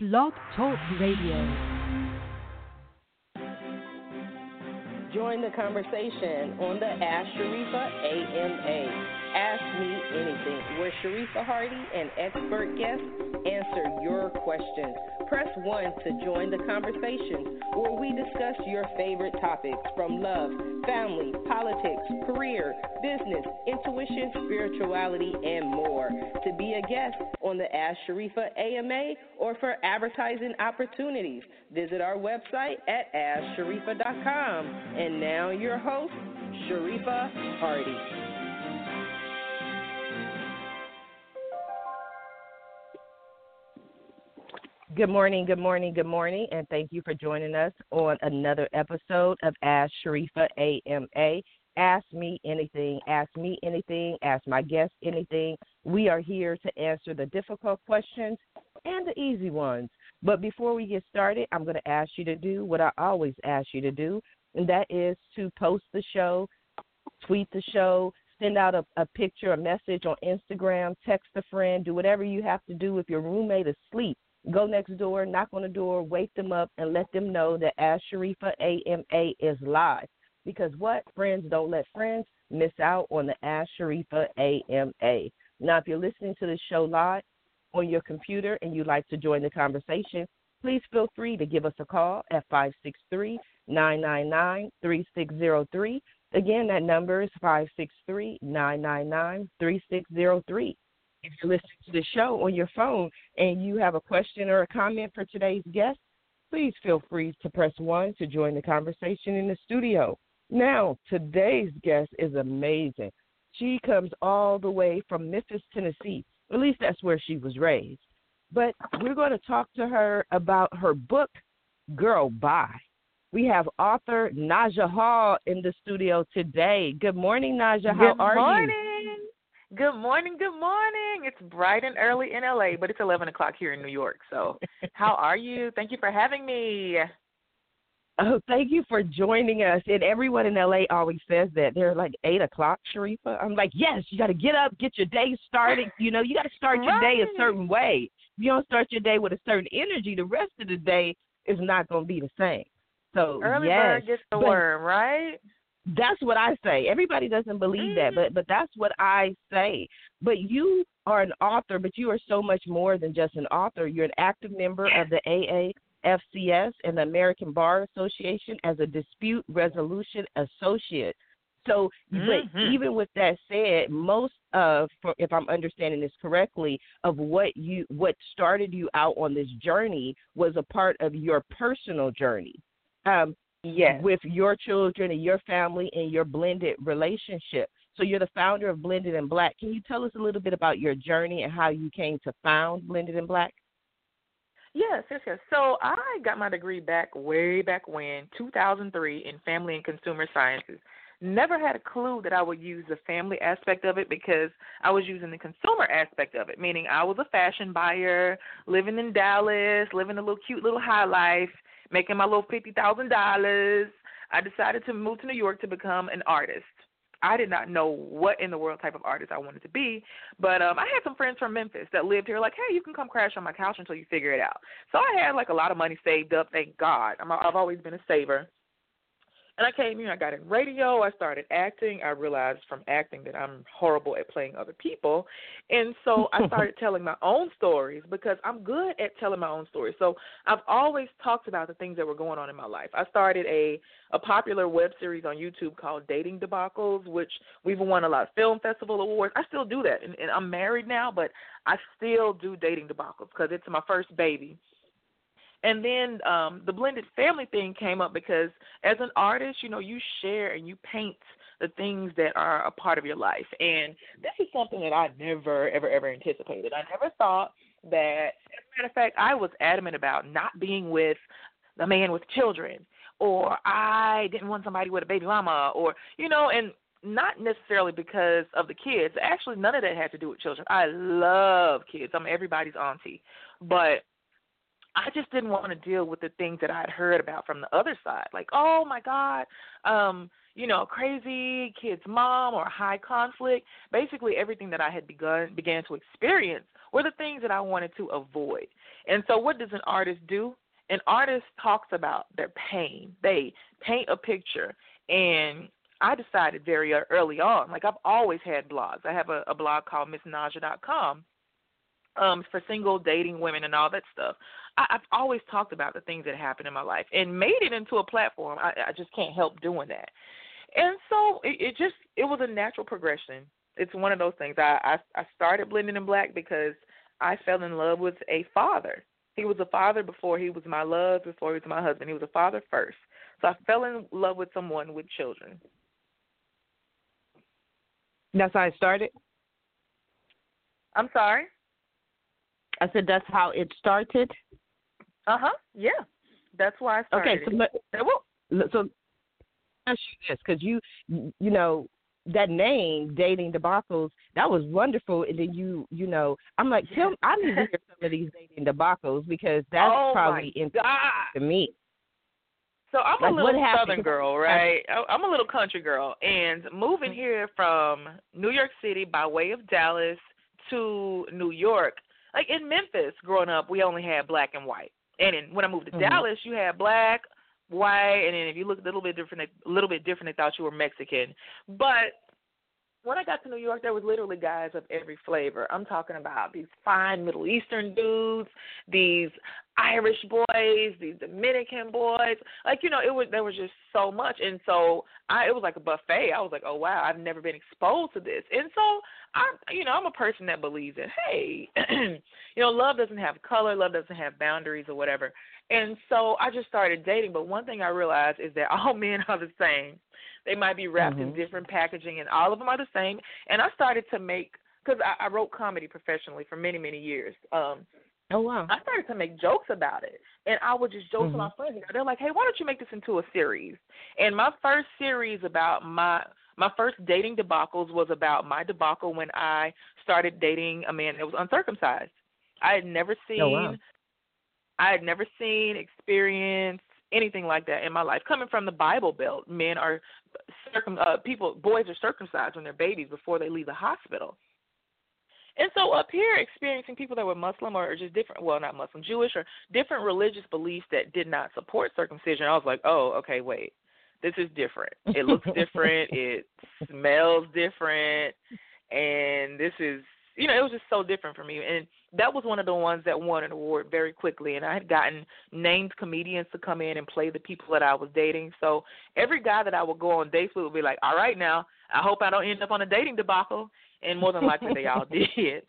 Blog Talk Radio. Join the conversation on the Ask Sharifa AMA. Ask Me Anything, where Sharifa Hardy and expert guests answer your questions. Press 1 to join the conversation, where we discuss your favorite topics from love, family, politics, career, business, intuition, spirituality, and more. To be a guest on the Ask Sharifa AMA or for advertising opportunities, visit our website at AskSharifa.com. And now your host, Sharifa Hardy. Good morning, good morning, good morning, and thank you for joining us on another episode of Ask Sharifa AMA. Ask me anything, ask me anything, ask my guests anything. We are here to answer the difficult questions and the easy ones. But before we get started, I'm going to ask you to do what I always ask you to do, and that is to post the show, tweet the show, send out a picture, a message on Instagram, text a friend, do whatever you have to do. If your roommate is asleep, go next door, knock on the door, wake them up, and let them know that Ask Sharifa AMA is live. Because what? Friends don't let friends miss out on the Ask Sharifa AMA. Now, if you're listening to the show live on your computer and you'd like to join the conversation, please feel free to give us a call at 563-999-3603. Again, that number is 563-999-3603. If you're listening to the show on your phone and you have a question or a comment for today's guest, please feel free to press 1 to join the conversation in the studio. Now, today's guest is amazing. She comes all the way from Memphis, Tennessee. At least that's where she was raised. But we're going to talk to her about her book, Girl, Bye. We have author Naja Hall in the studio today. Good morning, Naja. How are you? Good morning. Good morning, good morning. It's bright and early in LA, but it's 11 o'clock here in New York. So how are you? Thank you for having me. Oh, thank you for joining us. And everyone in LA always says that. They're like, 8 o'clock, Sharifa? I'm like, yes, you got to get up, get your day started. You know, you got to start your day a certain way. If you don't start your day with a certain energy, the rest of the day is not going to be the same. So early bird gets the worm, right? That's what I say. Everybody doesn't believe that, but that's what I say. But you are an author, but you are so much more than just an author. You're an active member of the AAFCS and the American Bar Association as a dispute resolution associate. So but even with that said, most of, if I'm understanding this correctly, of what started you out on this journey was a part of your personal journey. Yes. With your children and your family and your blended relationship. So you're the founder of Blended and Black. Can you tell us a little bit about your journey and how you came to found Blended and Black? Yes. So I got my degree back way back when, 2003, in Family and Consumer Sciences. Never had a clue that I would use the family aspect of it because I was using the consumer aspect of it, meaning I was a fashion buyer, living in Dallas, living a little cute little high life, making my little $50,000, I decided to move to New York to become an artist. I did not know what in the world type of artist I wanted to be, but I had some friends from Memphis that lived here like, hey, you can come crash on my couch until you figure it out. So I had like a lot of money saved up, thank God. I've always been a saver. And I came here, I got in radio, I started acting. I realized from acting that I'm horrible at playing other people. And so I started telling my own stories because I'm good at telling my own stories. So I've always talked about the things that were going on in my life. I started a popular web series on YouTube called Dating Debacles, which we've won a lot of film festival awards. I still do that, and I'm married now, but I still do Dating Debacles because it's my first baby. And then the blended family thing came up because as an artist, you know, you share and you paint the things that are a part of your life. And this is something that I never, ever, ever anticipated. I never thought that, as a matter of fact, I was adamant about not being with a man with children, or I didn't want somebody with a baby mama, or, you know, and not necessarily because of the kids. Actually, none of that had to do with children. I love kids. I'm everybody's auntie. But I just didn't want to deal with the things that I had heard about from the other side. Like, oh, my God, you know, crazy kid's mom or high conflict. Basically everything that I had began to experience were the things that I wanted to avoid. And so what does an artist do? An artist talks about their pain. They paint a picture. And I decided very early on, like I've always had blogs. I have a blog called MissNaja.com for single, dating women and all that stuff. I've always talked about the things that happened in my life and made it into a platform. I just can't help doing that. And so it was a natural progression. It's one of those things. I started Blended and Black because I fell in love with a father. He was a father before he was my love, before he was my husband. He was a father first. So I fell in love with someone with children. That's how it started? I'm sorry? I said that's how it started? Uh-huh, yeah. That's why I started. Okay, so let me ask you this, because you know, that name, Dating Debacles, that was wonderful. And then you know, I'm like, I need to hear some of these Dating Debacles because that's probably interesting to me. So I'm like, a little Southern girl, right? I'm a little country girl. And moving here from New York City by way of Dallas to New York, like in Memphis growing up, we only had black and white. And when I moved to Dallas, you had black, white, and then if you look a little bit different, they thought you were Mexican. But when I got to New York, there was literally guys of every flavor. I'm talking about these fine Middle Eastern dudes, these Irish boys, these Dominican boys. Like, you know, there was just so much. And so it was like a buffet. I was like, oh, wow, I've never been exposed to this. And so, I'm a person that believes that, hey, you know, love doesn't have color. Love doesn't have boundaries or whatever. And so I just started dating. But one thing I realized is that all men are the same. They might be wrapped in different packaging, and all of them are the same. And I started to make, because I wrote comedy professionally for many, many years. Oh, wow. I started to make jokes about it. And I would just joke to my friends. They're like, hey, why don't you make this into a series? And my first series about my first Dating Debacles was about my debacle when I started dating a man that was uncircumcised. I had never seen, experienced anything like that in my life. Coming from the Bible Belt, men are boys are circumcised when they're babies before they leave the hospital. And so up here, experiencing people that were Muslim or just different, well, not Muslim, Jewish or different religious beliefs that did not support circumcision, I was like, oh, okay, wait, this is different. It looks different. It smells different. And this is, you know, it was just so different for me. And that was one of the ones that won an award very quickly. And I had gotten named comedians to come in and play the people that I was dating. So every guy that I would go on dates with would be like, all right, now, I hope I don't end up on a dating debacle. And more than likely, they all did.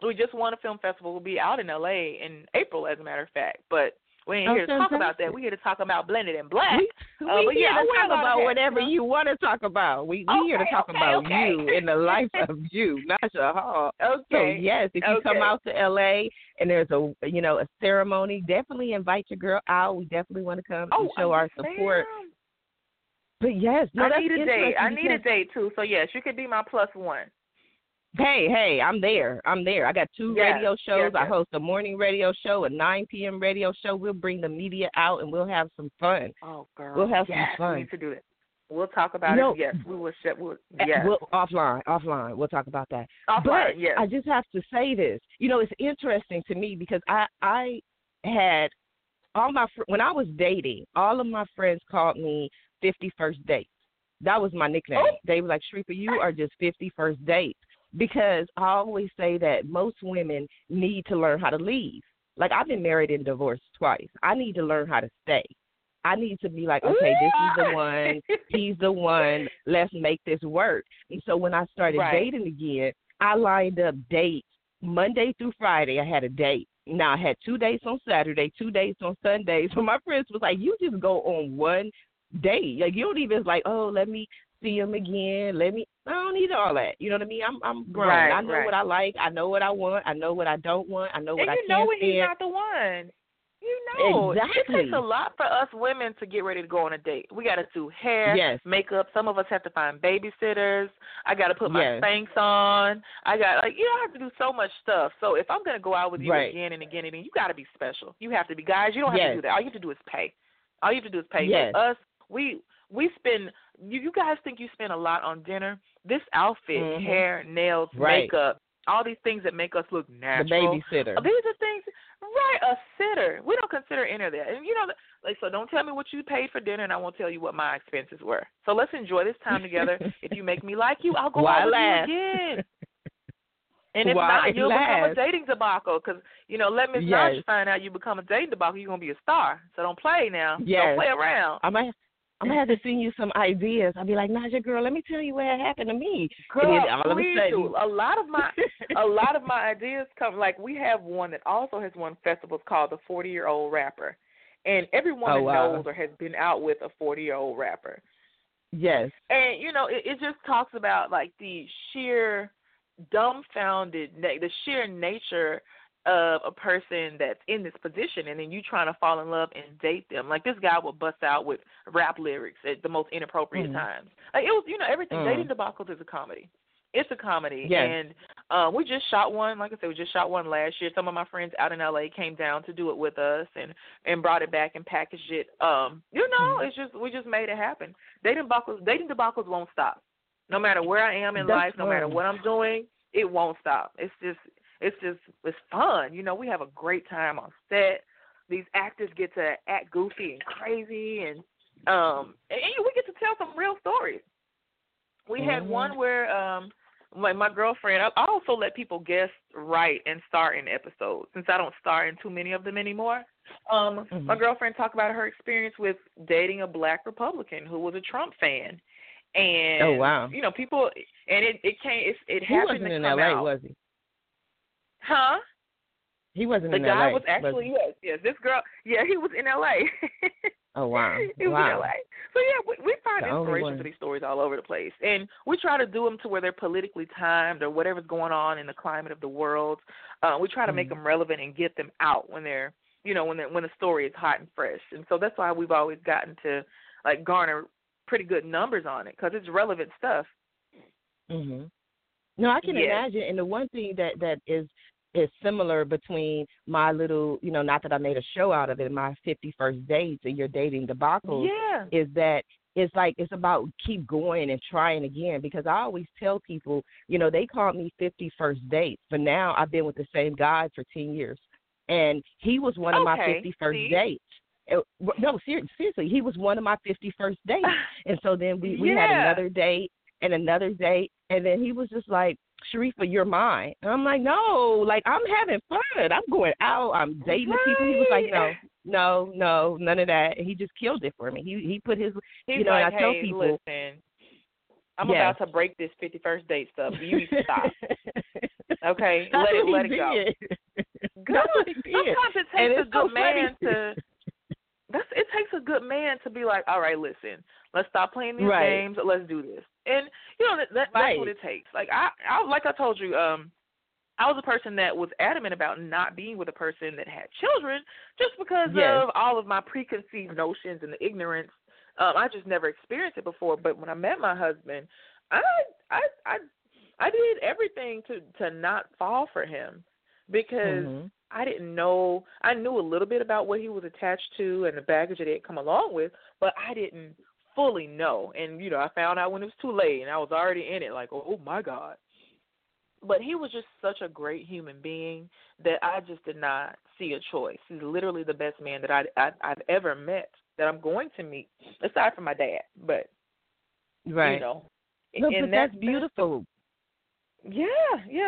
We just won a film festival. We'll be out in L.A. in April, as a matter of fact. But we ain't here to talk about that. We're here to talk about Blended and Black. We're here to talk about whatever you want to talk about. We're here to talk about you and the life of you, Naja Hall. Okay. So, yes, if you come out to L.A. and there's a ceremony, definitely invite your girl out. We definitely want to come and show our support. But yes, I need a date. I need a date too. So yes, you could be my plus one. Hey, I'm there. I got two radio shows. I host a morning radio show, a 9 p.m. radio show. We'll bring the media out and we'll have some fun. Oh, girl. We'll have some fun. We need to do it. We'll talk about it. Yes, we will. Offline. We'll talk about that. Offline, but yes. I just have to say this. You know, it's interesting to me because I had when I was dating, all of my friends called me 51st Date. That was my nickname. Oh. They were like, Sharifa, you are just 51st Date. Because I always say that most women need to learn how to leave. Like, I've been married and divorced twice. I need to learn how to stay. I need to be like, okay, this is the one. He's the one. Let's make this work. And so when I started dating again, I lined up dates. Monday through Friday, I had a date. Now, I had 2 dates on Saturday, 2 dates on Sunday. So my friends was like, you just go on one day. Like, you don't even like, oh, let me see him again. I don't need all that. You know what I mean? I'm grown. I know what I like. I know what I want. I know what I don't want. I know what I can't stand. And you know when he's not the one. You know. Exactly. It takes a lot for us women to get ready to go on a date. We got to do hair, makeup. Some of us have to find babysitters. I got to put my Spanx on. I have to do so much stuff. So if I'm going to go out with you again and again and again, you got to be special. You have to be. Guys, you don't have to do that. All you have to do is pay. With us, We spend. You guys think you spend a lot on dinner. This outfit, mm-hmm. hair, nails, right. makeup, all these things that make us look natural. The babysitter. These are things, right? A sitter. We don't consider any of that. And you know, like, so don't tell me what you paid for dinner, and I won't tell you what my expenses were. So let's enjoy this time together. If you make me like you, I'll go out with you again. And if not, you'll become a dating debacle. Because, you know, let Miss Naja find out you become a dating debacle, you're going to be a star. So don't play now. Yes. Don't play around. I'm going to have to send you some ideas. I'll be like, Naja, girl, let me tell you what happened to me. Girl, all please of do. A lot of my ideas come. Like, we have one that also has won festivals called the 40-Year-Old Rapper. And everyone knows or has been out with a 40-year-old rapper. Yes. And, you know, it just talks about, like, the sheer dumbfounded, the sheer nature of a person that's in this position, and then you trying to fall in love and date them. Like, this guy will bust out with rap lyrics at the most inappropriate times. Like, it was, you know, everything. Dating Debacles is a comedy. It's a comedy. Yes. And we just shot one. Like I said, we just shot one last year. Some of my friends out in L.A. came down to do it with us and brought it back and packaged it. You know, it's just, we just made it happen. Dating Debacles won't stop. No matter where I am in life, no matter what I'm doing, it won't stop. It's just, it's fun. You know, we have a great time on set. These actors get to act goofy and crazy, and we get to tell some real stories. We had one where, like, my girlfriend, I also let people guest write and star in episodes, since I don't star in too many of them anymore. My girlfriend talked about her experience with dating a black Republican who was a Trump fan. And you know, people, and it came. It happened to come out. He wasn't in LA, was he? Huh? He wasn't in LA. The guy was actually yes. This girl, he was in LA. Oh wow! He was in LA. So we find inspiration for these stories all over the place, and we try to do them to where they're politically timed or whatever's going on in the climate of the world. We try to make them relevant and get them out when they're, you know, when the story is hot and fresh, and so that's why we've always gotten to, like, garner pretty good numbers on it, because it's relevant stuff. No, I can imagine. And the one thing that is similar between my little, you know, not that I made a show out of it, my 51st dates and your Dating Debacles, is that it's like, it's about keep going and trying again. Because I always tell people, you know, they called me 51st dates, but now I've been with the same guy for 10 years. And he was one of my 51st dates. No, seriously, he was one of my 51st dates. And so then we had another date and another date. And then he was just like, Sharifa, you're mine. And I'm like, no, like, I'm having fun. I'm going out. I'm dating people. He was like, no, none of that. And he just killed it for me. He put his, he's, you know, like, and I tell people, listen, I'm about to break this 51st date stuff. You need to stop. Okay? Let it go. Good. Sometimes it takes a good man to... it takes a good man to be like, all right, listen, let's stop playing these games. Let's do this. And, you know, that's what it takes. Like I like I told you, I was a person that was adamant about not being with a person that had children just because of all of my preconceived notions and the ignorance. I just never experienced it before. But when I met my husband, I did everything to not fall for him, because I didn't know. I knew a little bit about what he was attached to and the baggage that it had come along with, but I didn't fully know. And, you know, I found out when it was too late, and I was already in it, like, oh, my God. But he was just such a great human being that I just did not see a choice. He's literally the best man that I've ever met, that I'm going to meet, aside from my dad. But, you know. No, but that's beautiful. Yeah.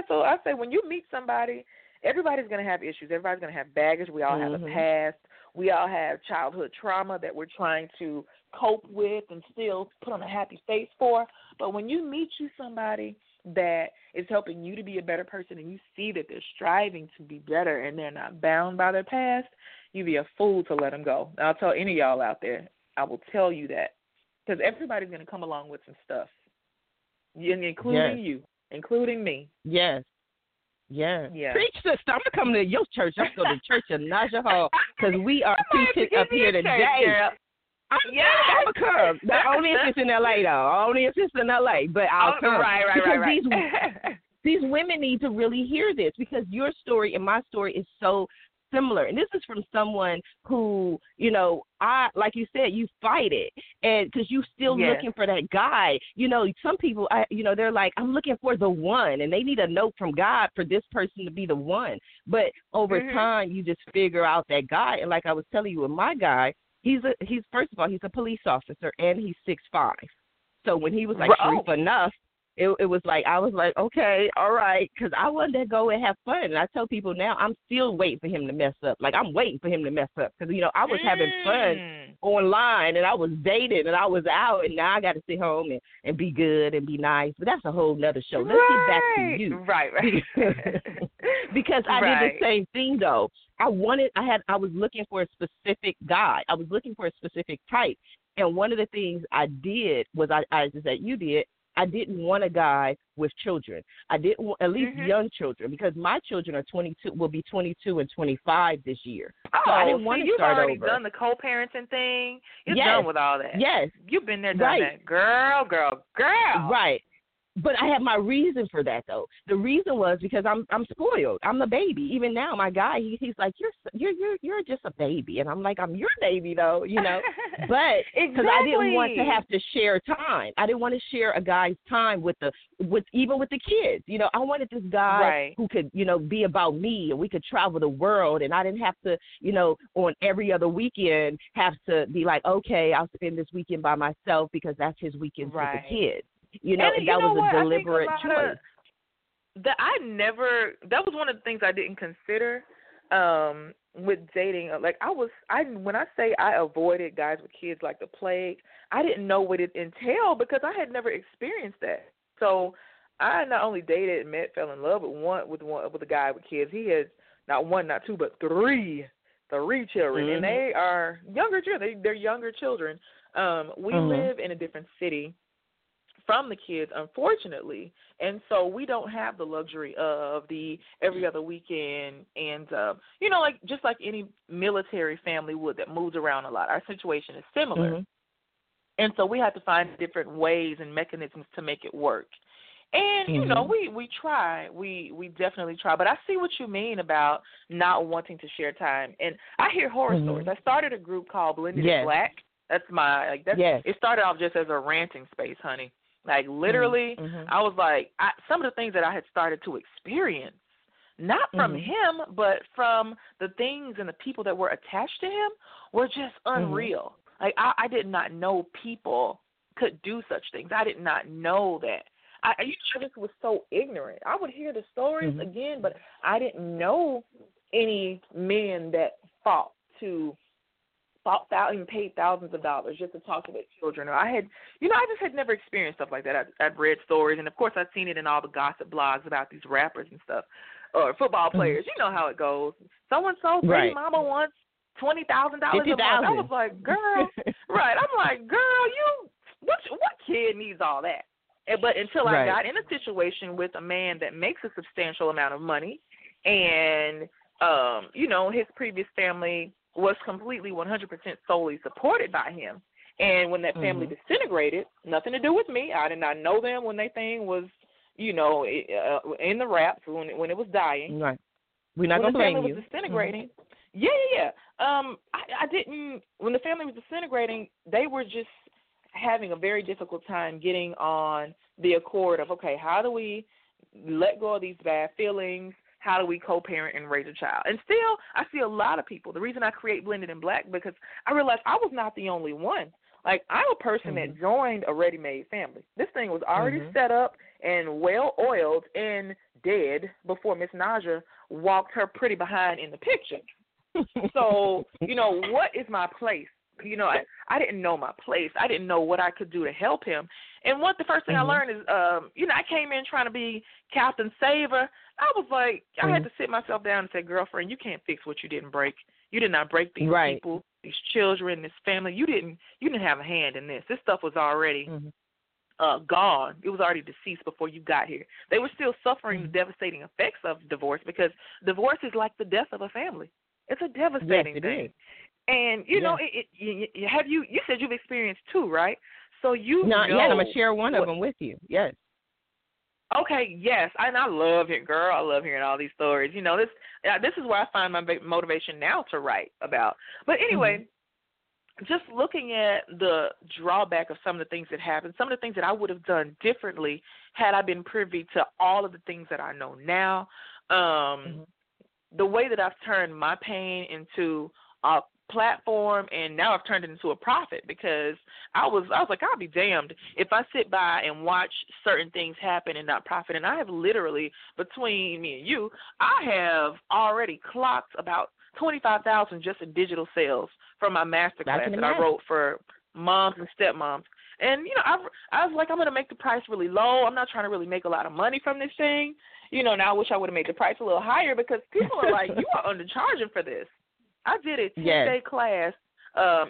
So I say, when you meet somebody, everybody's going to have issues. Everybody's going to have baggage. We all have a past. We all have childhood trauma that we're trying to cope with and still put on a happy face for. But when you meet somebody that is helping you to be a better person, and you see that they're striving to be better and they're not bound by their past, you'd be a fool to let them go. And I'll tell any of y'all out there, I will tell you that, because everybody's going to come along with some stuff, including you, including me. Yes. Yeah. Preach, sister. I'm gonna come to your church. I'm gonna go to church in Naja Hall, because we are teaching up here today. I'm gonna come. Not only if it's in LA though. Only if it's in LA, but I'll come. Right. These women need to really hear this, because your story and my story is so similar. And this is from someone who, you know, I, like you said, you fight it, and because you still looking for that guy. You know, some people, they're like, I'm looking for the one, and they need a note from God for this person to be the one. But over time, you just figure out that guy. And like I was telling you with my guy, he's first of all, he's a police officer, and he's 6'5". So when he was like, Sharifa, enough, it was like, I was like, okay, all right, because I wanted to go and have fun. And I tell people now, I'm still waiting for him to mess up. Like, I'm waiting for him to mess up because, you know, I was having fun online, and I was dating, and I was out, and now I got to sit home and be good and be nice. But that's a whole nother show. Let's get back to you. Right. Because I did the same thing, though. I was looking for a specific guy. I was looking for a specific type. And one of the things I did was, I just said, you did, I didn't want a guy with children. I didn't want, at least young children, because my children are 22, will be 22 and 25 this year. Oh, so I didn't want to start over. You've already done the co-parenting thing. You're done with all that. Yes. You've been there, done that. Girl. Right. But I had my reason for that, though. The reason was because I'm spoiled. I'm the baby. Even now, my guy, he's like, you're just a baby, and I'm like, I'm your baby, though, you know. But because I didn't want to have to share time, I didn't want to share a guy's time with the kids, you know. I wanted this guy who could, you know, be about me, and we could travel the world, and I didn't have to, you know, on every other weekend have to be like, okay, I'll spend this weekend by myself because that's his weekend with the kids. You know, and that was a deliberate choice. That was one of the things I didn't consider with dating. Like, when I say I avoided guys with kids like the plague, I didn't know what it entailed because I had never experienced that. So I not only dated, met, fell in love with a guy with kids. He has not one, not two, but three children, and they are younger children. They're younger children. We live in a different city from the kids, unfortunately, and so we don't have the luxury of the every other weekend and, you know, like just like any military family would that moves around a lot. Our situation is similar, and so we have to find different ways and mechanisms to make it work. And, you know, we try. We definitely try. But I see what you mean about not wanting to share time. And I hear horror stories. I started a group called Blended and Black. It started off just as a ranting space, honey. Like, literally, I was like, some of the things that I had started to experience, not from him, but from the things and the people that were attached to him, were just unreal. Like, I did not know people could do such things. I did not know that. I just was so ignorant. I would hear the stories again, but I didn't know any men that fought and paid thousands of dollars just to talk to their children. Or I just had never experienced stuff like that. I'd read stories, and of course I'd seen it in all the gossip blogs about these rappers and stuff, or football players. You know how it goes. So-and-so pretty mama wants $20,000 a month. I was like, girl, I'm like, girl, what kid needs all that? But until I got in a situation with a man that makes a substantial amount of money, and, you know, his previous family was completely 100% solely supported by him. And when that family disintegrated, nothing to do with me. I did not know them when their thing was, you know, in the wraps, when it was dying. Right. We're not going to blame you. When the family was disintegrating. I didn't, when the family was disintegrating, they were just having a very difficult time getting on the accord of, okay, how do we let go of these bad feelings? How do we co-parent and raise a child? And still, I see a lot of people. The reason I create Blended and Black, because I realized I was not the only one. Like, I'm a person that joined a ready-made family. This thing was already set up and well-oiled and dead before Miss Naja walked her pretty behind in the picture. So, you know, what is my place? You know, I didn't know my place. I didn't know what I could do to help him. And the first thing I learned is, you know, I came in trying to be Captain Saver. I was like, I had to sit myself down and say, girlfriend, you can't fix what you didn't break. You did not break these people, these children, this family. You didn't have a hand in this. This stuff was already gone. It was already deceased before you got here. They were still suffering the devastating effects of divorce, because divorce is like the death of a family. It's a devastating thing. Is. And, you know, you said you've experienced two, right? So you know. Yeah, I'm going to share one of them with you. Yes. Okay, yes, and I love hearing, girl, I love hearing all these stories. You know, this is where I find my motivation now to write about. But anyway, just looking at the drawback of some of the things that happened, some of the things that I would have done differently had I been privy to all of the things that I know now, the way that I've turned my pain into a platform, and now I've turned it into a profit, because I was like, I'll be damned if I sit by and watch certain things happen and not profit. And I have literally, between me and you, I have already clocked about 25,000 just in digital sales from my masterclass that I wrote for moms and stepmoms. And, you know, I was like, I'm going to make the price really low. I'm not trying to really make a lot of money from this thing. You know, now I wish I would have made the price a little higher, because people are like, you are undercharging for this. I did a two-day class. I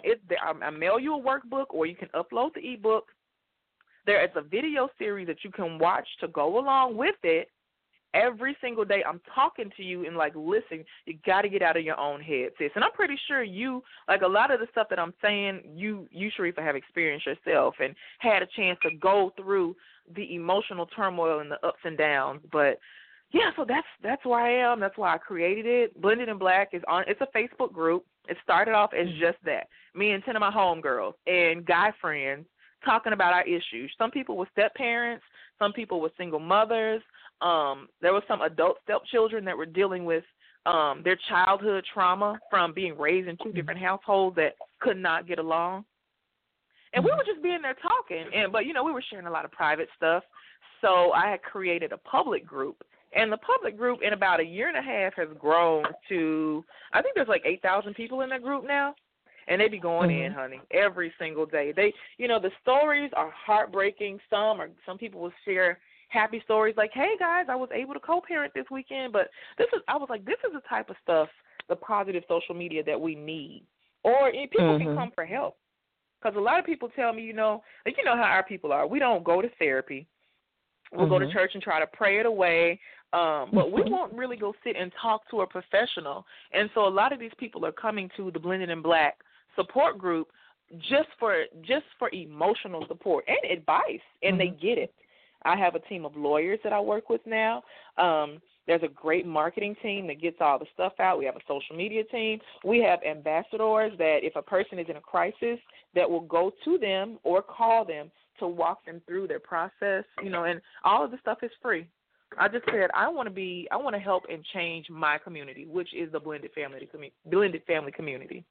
mail you a workbook, or you can upload the ebook. There is a video series that you can watch to go along with it. Every single day I'm talking to you and, like, listen, you got to get out of your own head, sis. And I'm pretty sure you, like, a lot of the stuff that I'm saying, you, Sharifa, have experienced yourself and had a chance to go through the emotional turmoil and the ups and downs. But, yeah, so that's where I am. That's why I created it. Blended and Black is on. It's a Facebook group. It started off as just that. Me and 10 of my homegirls and guy friends talking about our issues. Some people were step parents. Some people were single mothers. There were some adult stepchildren that were dealing with their childhood trauma from being raised in two different households that could not get along. And we were just being there talking. But, you know, we were sharing a lot of private stuff. So I had created a public group. And the public group in about a year and a half has grown to, I think there's like 8,000 people in that group now. And they be going in, honey, every single day. They, you know, the stories are heartbreaking. Some people will share happy stories like, hey, guys, I was able to co-parent this weekend. But this is the type of stuff, the positive social media that we need. Or people can come for help. Because a lot of people tell me, you know how our people are. We don't go to therapy. We'll go to church and try to pray it away, but we won't really go sit and talk to a professional. And so a lot of these people are coming to the Blended and Black support group just for emotional support and advice, and they get it. I have a team of lawyers that I work with now. There's a great marketing team that gets all the stuff out. We have a social media team. We have ambassadors that if a person is in a crisis, that will go to them or call them to walk them through their process, you know, and all of the stuff is free. I just said I want to help and change my community, which is the blended family community.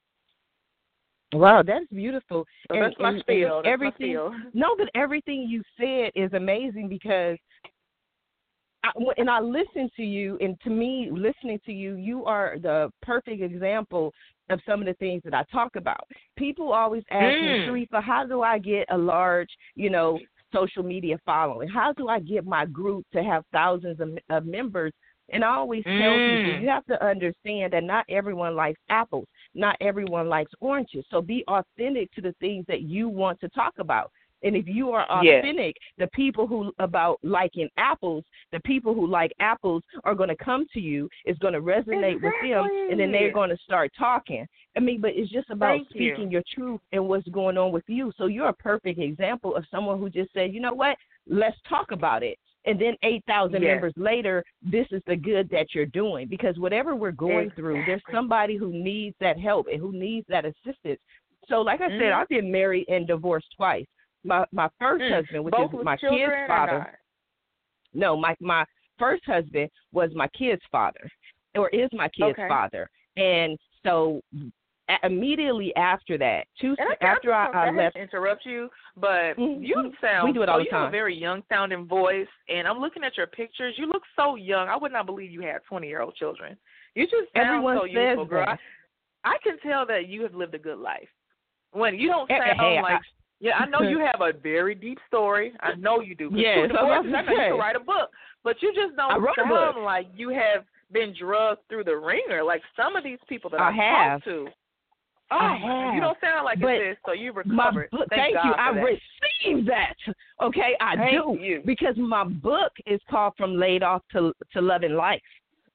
Wow, that's beautiful. So and, that's my spiel. That everything you said is amazing, because I listen to you, and to me, listening to you, you are the perfect example of some of the things that I talk about. People always ask me, Sharifa, how do I get a large, social media following? How do I get my group to have thousands of members? And I always tell people, you have to understand that not everyone likes apples. Not everyone likes oranges. So be authentic to the things that you want to talk about. And if you are authentic, the people who like apples are going to come to you. It's going to resonate with them, and then they're going to start talking. I mean, but it's just about speaking your truth and what's going on with you. So you're a perfect example of someone who just said, you know what, let's talk about it. And then 8,000 members later, this is the good that you're doing. Because whatever we're going through, there's somebody who needs that help and who needs that assistance. So like I said, I've been married and divorced twice. My first husband, which is my kid's father. No, my first husband was my kid's father, or is my kid's father. And so immediately after that, after I left. Interrupt you, but you sound. We do it all the time. You have a very young sounding voice, and I'm looking at your pictures. You look so young. I would not believe you had 20-year-old children. You just sound so youthful, girl. I can tell that you have lived a good life. When you don't sound like. Yeah, I know you have a very deep story. I know you do. Yes, I know you can write a book, but you just don't sound like you have been drugged through the ringer. Like some of these people that I talked to. Oh, you don't sound like it is, so you recovered. Thank you. I received that. Okay, I do. Because my book is called From Laid Off to Loving Life.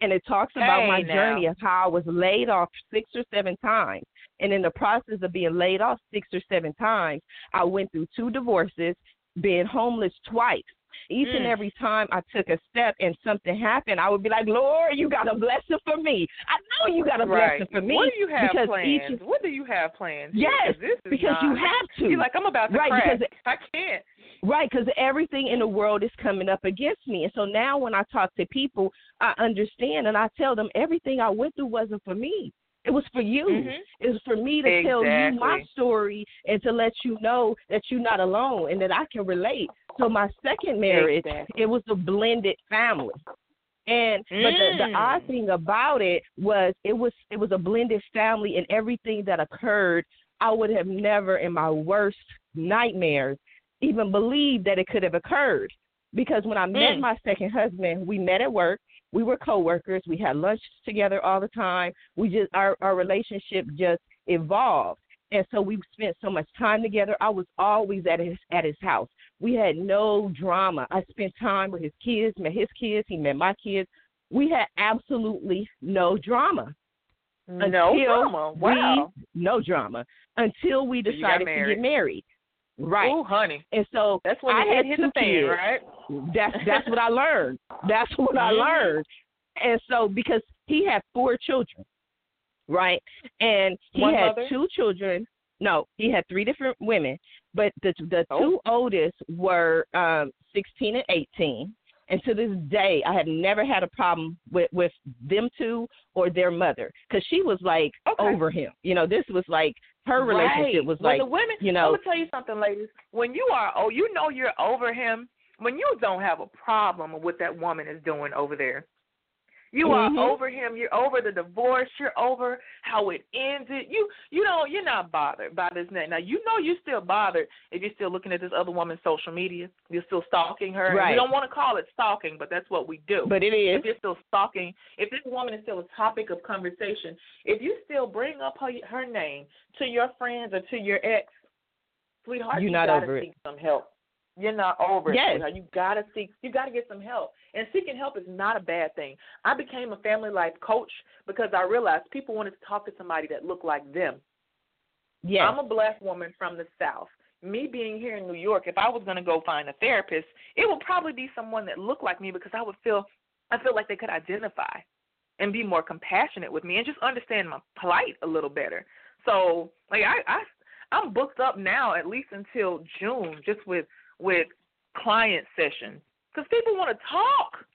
And it talks about my journey of how I was laid off 6 or 7 times. And in the process of being laid off 6 or 7 times, I went through 2 divorces, being homeless twice, Each and every time I took a step and something happened, I would be like, Lord, you got a blessing for me. I know you got a blessing for me. What do you have planned? What do you have planned? Yes, because you have to. You're like, I'm about to crash. I can't. Right, because everything in the world is coming up against me. And so now when I talk to people, I understand and I tell them everything I went through wasn't for me. It was for you. Mm-hmm. It was for me to tell you my story and to let you know that you're not alone and that I can relate. So my second marriage, it was a blended family. And but the odd thing about it was it was a blended family, and everything that occurred, I would have never in my worst nightmares even believed that it could have occurred. Because when I met my second husband, we met at work. We were coworkers. We had lunch together all the time. We just our relationship just evolved, and so we spent so much time together. I was always at his house. We had no drama. I spent time with his kids, met his kids. He met my kids. We had absolutely no drama. Until we decided to get married. Right. Oh, honey. And so that's when I had hit the fan, right? That's what I learned. That's what I learned. And so because he had 4 children, right? And he had 2 children. No, he had 3 different women, but the 2 oldest were 16 and 18. And to this day, I have never had a problem with them two or their mother, because she was like over him. You know, this was like her relationship was like, the women, you know. I'm going to tell you something, ladies. When you are, you know you're over him, when you don't have a problem with what that woman is doing over there. You are over him. You're over the divorce. You're over how it ended. You're not bothered by this. Now, you know you're still bothered if you're still looking at this other woman's social media. You're still stalking her. Right. You don't want to call it stalking, but that's what we do. But it is. If you're still stalking, if this woman is still a topic of conversation, if you still bring up her name to your friends or to your ex, sweetheart, you're not over it. You gotta seek some help. You're not over it. Yes. You gotta seek. You gotta get some help. And seeking help is not a bad thing. I became a family life coach because I realized people wanted to talk to somebody that looked like them. Yes. I'm a Black woman from the South. Me being here in New York, if I was gonna go find a therapist, it would probably be someone that looked like me, because I feel like they could identify and be more compassionate with me and just understand my plight a little better. So like I'm booked up now at least until June, just with client sessions, because people want to talk.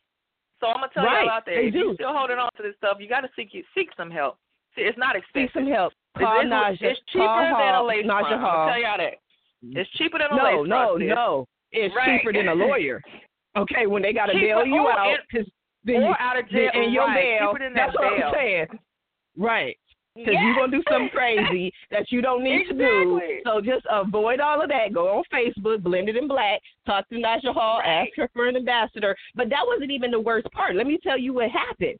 So I'm going to tell you all out there, if you're still holding on to this stuff, you got to seek some help. See, it's not expensive. Seek some help. Call Naja. It's cheaper than a lace front. I'm going to tell you all that. It's cheaper than a lace front. No. It's cheaper than a lawyer. Okay, when they got to bail you out. Or out of jail. And your bail. That's what I'm saying. Right. Because you're going to do something crazy that you don't need to do. So just avoid all of that. Go on Facebook, Blended and Black, talk to Naja Hall, ask her for an ambassador. But that wasn't even the worst part. Let me tell you what happened.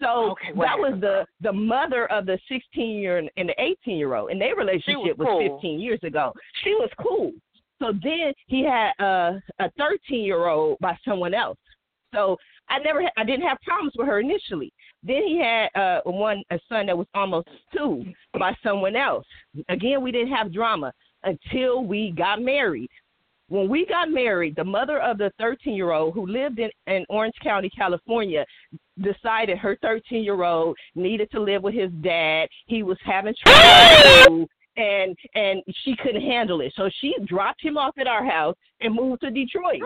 So that was the mother of the 16-year and the 18-year-old, and their relationship was 15 years ago. She was cool. So then he had a 13-year-old by someone else. So I didn't have problems with her initially. Then he had a son that was almost 2 by someone else. Again, we didn't have drama until we got married. When we got married, the mother of the 13-year-old, who lived in Orange County, California, decided her 13-year-old needed to live with his dad. He was having trouble. And she couldn't handle it. So she dropped him off at our house and moved to Detroit.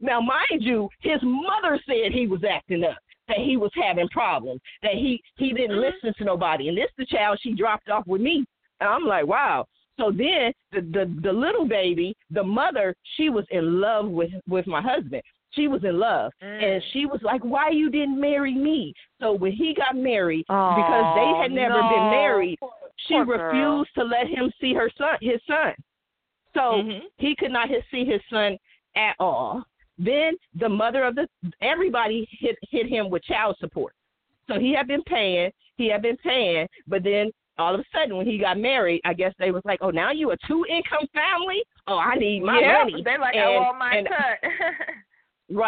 Now, mind you, his mother said he was acting up, that he was having problems, that he didn't listen to nobody. And this the child she dropped off with me. And I'm like, wow. So then the little baby, the mother, she was in love with my husband. She was in love. And she was like, why you didn't marry me? So when he got married, because they had never been married, she refused to let him see his son. So he could not see his son at all. Then the mother of everybody hit him with child support. So he had been paying, but then all of a sudden when he got married, I guess they was like, oh, now you a 2-income family? Oh, I need my money. They're like, I want my cut.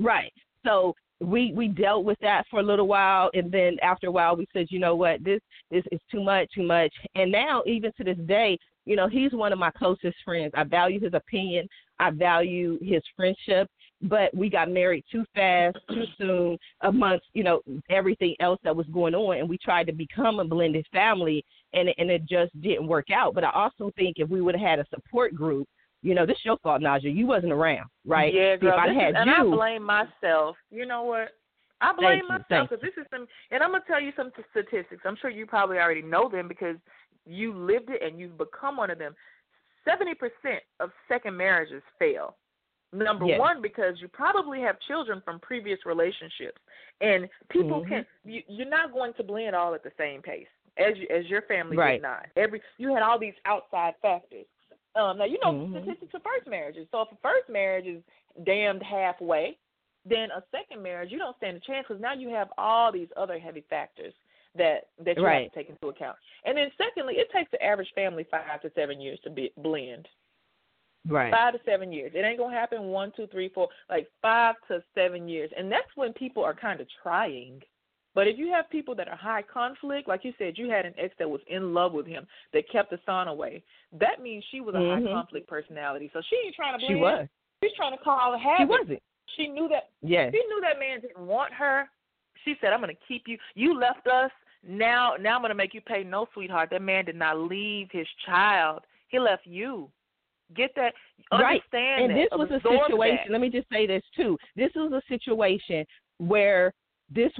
Right. So we dealt with that for a little while, and then after a while we said, you know what, this is too much. And now even to this day, You know, he's one of my closest friends. I value his opinion. I value his friendship. But we got married too fast, too soon, amongst, you know, everything else that was going on. And we tried to become a blended family, and it just didn't work out. But I also think if we would have had a support group, you know, this is your fault, Naja. You wasn't around, right? Yeah, girl. I blame myself. You know what? I blame myself because this is some – and I'm going to tell you some statistics. I'm sure you probably already know them because you lived it and you've become one of them. 70% of second marriages fail. Number one, because you probably have children from previous relationships, and people can you're not going to blend all at the same pace as your family did not. You had all these outside factors. Now you know statistics of first marriages. So if a first marriage is damned halfway, then a second marriage you don't stand a chance because now you have all these other heavy factors that you have to take into account. And then secondly, it takes the average family 5 to 7 years to blend. Right. 5 to 7 years. It ain't going to happen 1, 2, 3, 4, like 5 to 7 years. And that's when people are kind of trying. But if you have people that are high conflict, like you said, you had an ex that was in love with him that kept the son away. That means she was a high conflict personality. So she ain't trying to blame him. She's trying to call a habit. She wasn't. She knew that. Yes. She knew that man didn't want her. She said, I'm going to keep you. You left us. Now I'm going to make you pay. No, sweetheart. That man did not leave his child. He left you. Get that, understand and that, this was a situation, let me just say this too. This was a situation where they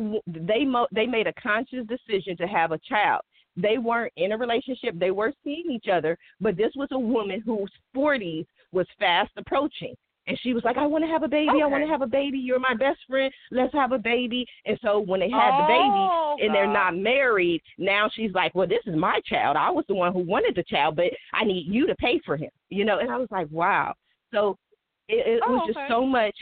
made a conscious decision to have a child. They weren't in a relationship. They were seeing each other, but this was a woman whose 40s was fast approaching. And she was like, I want to have a baby. Okay. I want to have a baby. You're my best friend. Let's have a baby. And so when they had the baby and they're not married, now she's like, well, this is my child. I was the one who wanted the child, but I need you to pay for him. You know, and I was like, wow. So it was just so much.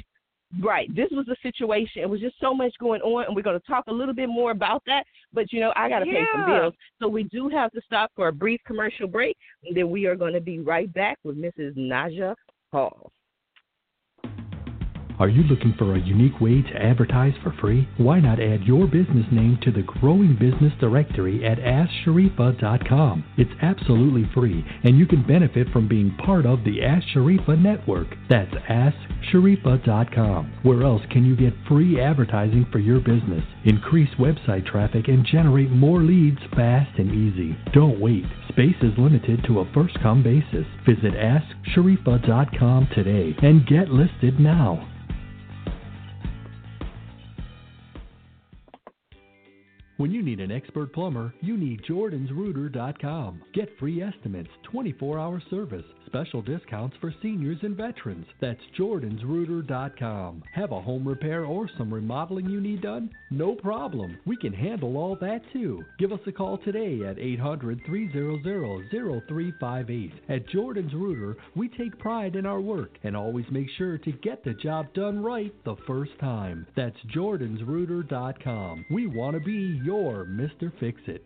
Right. This was the situation. It was just so much going on, and we're going to talk a little bit more about that. But, you know, I got to pay some bills. So we do have to stop for a brief commercial break, and then we are going to be right back with Mrs. Naja Hall. Are you looking for a unique way to advertise for free? Why not add your business name to the growing business directory at AskSharifa.com? It's absolutely free, and you can benefit from being part of the Ask Sharifa network. That's AskSharifa.com. Where else can you get free advertising for your business? Increase website traffic and generate more leads fast and easy. Don't wait. Space is limited to a first-come basis. Visit AskSharifa.com today and get listed now. When you need an expert plumber, you need JordansRooter.com. Get free estimates, 24-hour service, special discounts for seniors and veterans. That's JordansRooter.com. Have a home repair or some remodeling you need done? No problem. We can handle all that, too. Give us a call today at 800-300-0358. At Jordans Rooter, we take pride in our work and always make sure to get the job done right the first time. That's JordansRooter.com. We want to be your Mr. Fix-It.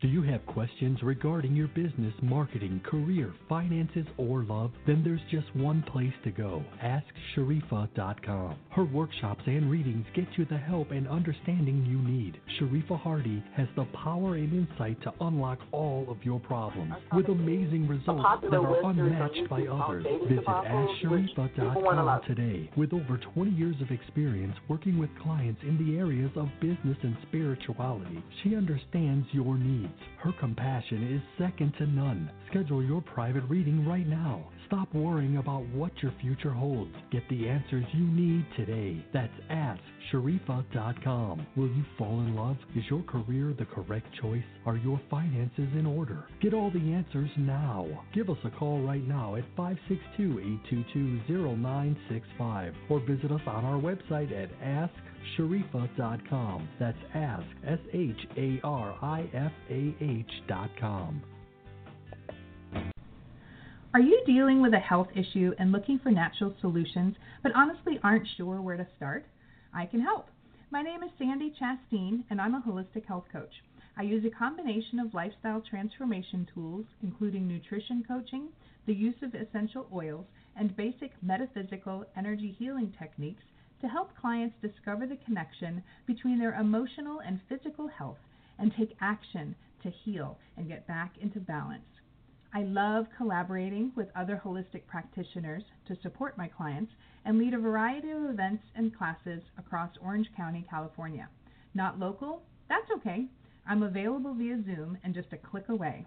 Do you have questions regarding your business, marketing, career, finances, or love? Then there's just one place to go, AskSharifa.com. Her workshops and readings get you the help and understanding you need. Sharifa Hardy has the power and insight to unlock all of your problems with amazing results that are unmatched by others. Visit AskSharifa.com today. With over 20 years of experience working with clients in the areas of business and spirituality, she understands your needs. Her compassion is second to none. Schedule your private reading right now. Stop worrying about what your future holds. Get the answers you need today. That's AskSharifa.com. Will you fall in love? Is your career the correct choice? Are your finances in order? Get all the answers now. Give us a call right now at 562-822-0965 or visit us on our website at AskSharifa.com. That's Ask, AskSharifa.com. Are you dealing with a health issue and looking for natural solutions, but honestly aren't sure where to start? I can help. My name is Sandy Chasteen, and I'm a holistic health coach. I use a combination of lifestyle transformation tools, including nutrition coaching, the use of essential oils, and basic metaphysical energy healing techniques to help clients discover the connection between their emotional and physical health and take action to heal and get back into balance. I love collaborating with other holistic practitioners to support my clients and lead a variety of events and classes across Orange County, California. Not local? That's okay. I'm available via Zoom and just a click away.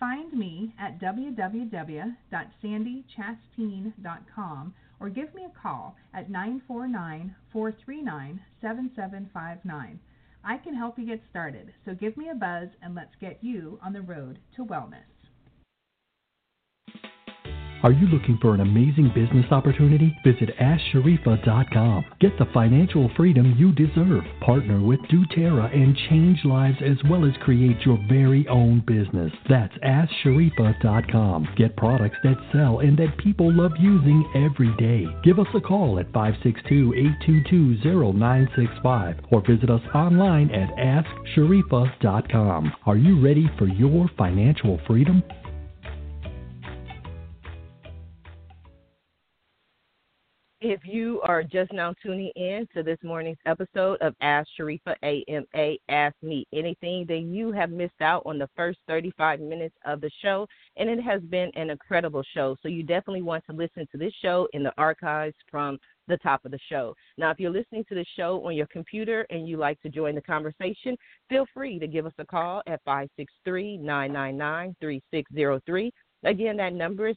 Find me at www.sandychasteen.com or give me a call at 949-439-7759. I can help you get started, so give me a buzz and let's get you on the road to wellness. Are you looking for an amazing business opportunity? Visit AskSharifa.com. Get the financial freedom you deserve. Partner with doTERRA and change lives as well as create your very own business. That's AskSharifa.com. Get products that sell and that people love using every day. Give us a call at 562-822-0965 or visit us online at AskSharifa.com. Are you ready for your financial freedom? If you are just now tuning in to this morning's episode of Ask Sharifa AMA, Ask Me Anything, then you have missed out on the first 35 minutes of the show, and it has been an incredible show. So you definitely want to listen to this show in the archives from the top of the show. Now, if you're listening to the show on your computer and you like to join the conversation, feel free to give us a call at 563-999-3603. Again, that number is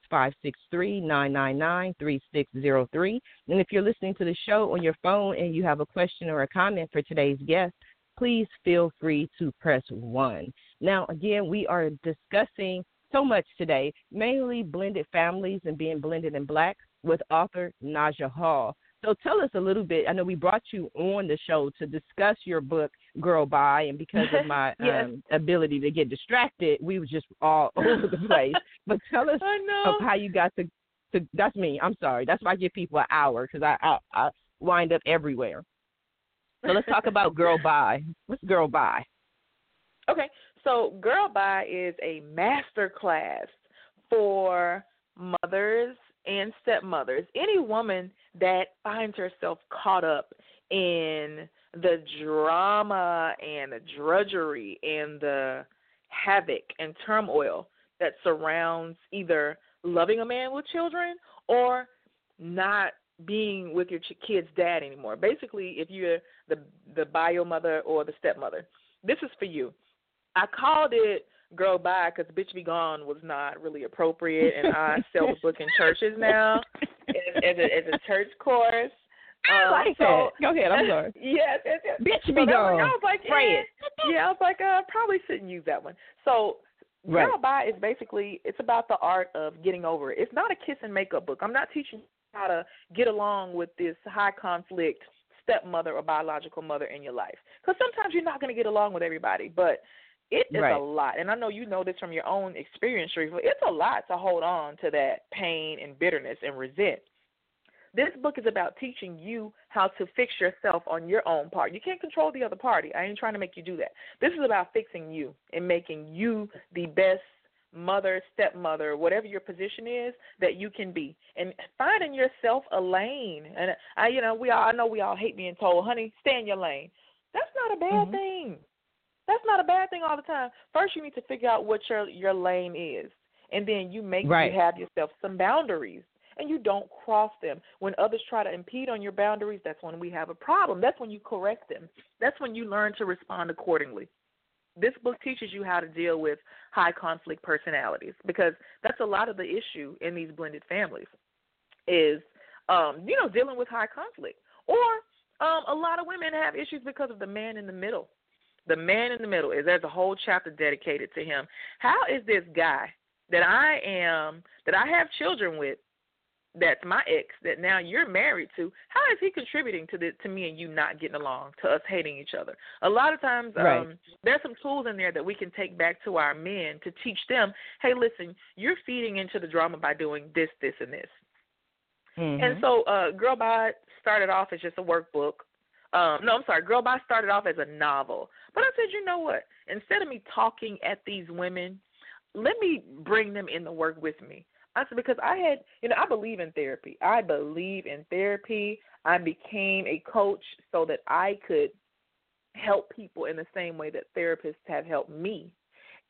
563-999-3603. And if you're listening to the show on your phone and you have a question or a comment for today's guest, please feel free to press 1. Now, again, we are discussing so much today, mainly blended families and being blended in black with author Naja Hall. So tell us a little bit. I know we brought you on the show to discuss your book, Girl, Bye, and because of my yes. Ability to get distracted, we were just all over the place. But tell us of how you got to that's me. I'm sorry. That's why I give people an hour, because I wind up everywhere. So let's talk about Girl, Bye. What's Girl, Bye? Okay. So Girl, Bye is a master class for mothers and stepmothers, any woman that finds herself caught up in the drama and the drudgery and the havoc and turmoil that surrounds either loving a man with children or not being with your kid's dad anymore. Basically, if you're the bio mother or the stepmother, this is for you. I called it Girl, Bye, because Bitch Be Gone was not really appropriate, and I sell the book in churches now as a church course. I like that. Go ahead. I'm sorry. Yes. Bitch Be Gone. I was like, I probably shouldn't use that one. So right. Girl, Bye is basically, it's about the art of getting over it. It's not a kiss and makeup book. I'm not teaching you how to get along with this high conflict stepmother or biological mother in your life, because sometimes you're not going to get along with everybody, but it is right. a lot, and I know you know this from your own experience, Sharifa. It's a lot to hold on to that pain and bitterness and resent. This book is about teaching you how to fix yourself on your own part. You can't control the other party. I ain't trying to make you do that. This is about fixing you and making you the best mother, stepmother, whatever your position is, that you can be, and finding yourself a lane. And I know we all hate being told, honey, stay in your lane. That's not a bad mm-hmm. thing. That's not a bad thing all the time. First, you need to figure out what your lane is, and then you make right. you have yourself some boundaries, and you don't cross them. When others try to impede on your boundaries, that's when we have a problem. That's when you correct them. That's when you learn to respond accordingly. This book teaches you how to deal with high conflict personalities, because that's a lot of the issue in these blended families is, dealing with high conflict. Or a lot of women have issues because of the man in the middle. The man in the middle, there's a whole chapter dedicated to him. How is this guy that I have children with, that's my ex, that now you're married to, how is he contributing to me and you not getting along, to us hating each other? A lot of times right. There's some tools in there that we can take back to our men to teach them, hey, listen, you're feeding into the drama by doing this, this, and this. Mm-hmm. And so Girl, Bye started off as just a workbook. Girl, Bye started off as a novel. But I said, you know what? Instead of me talking at these women, let me bring them in the work with me. I said, because I believe in therapy. I became a coach so that I could help people in the same way that therapists have helped me.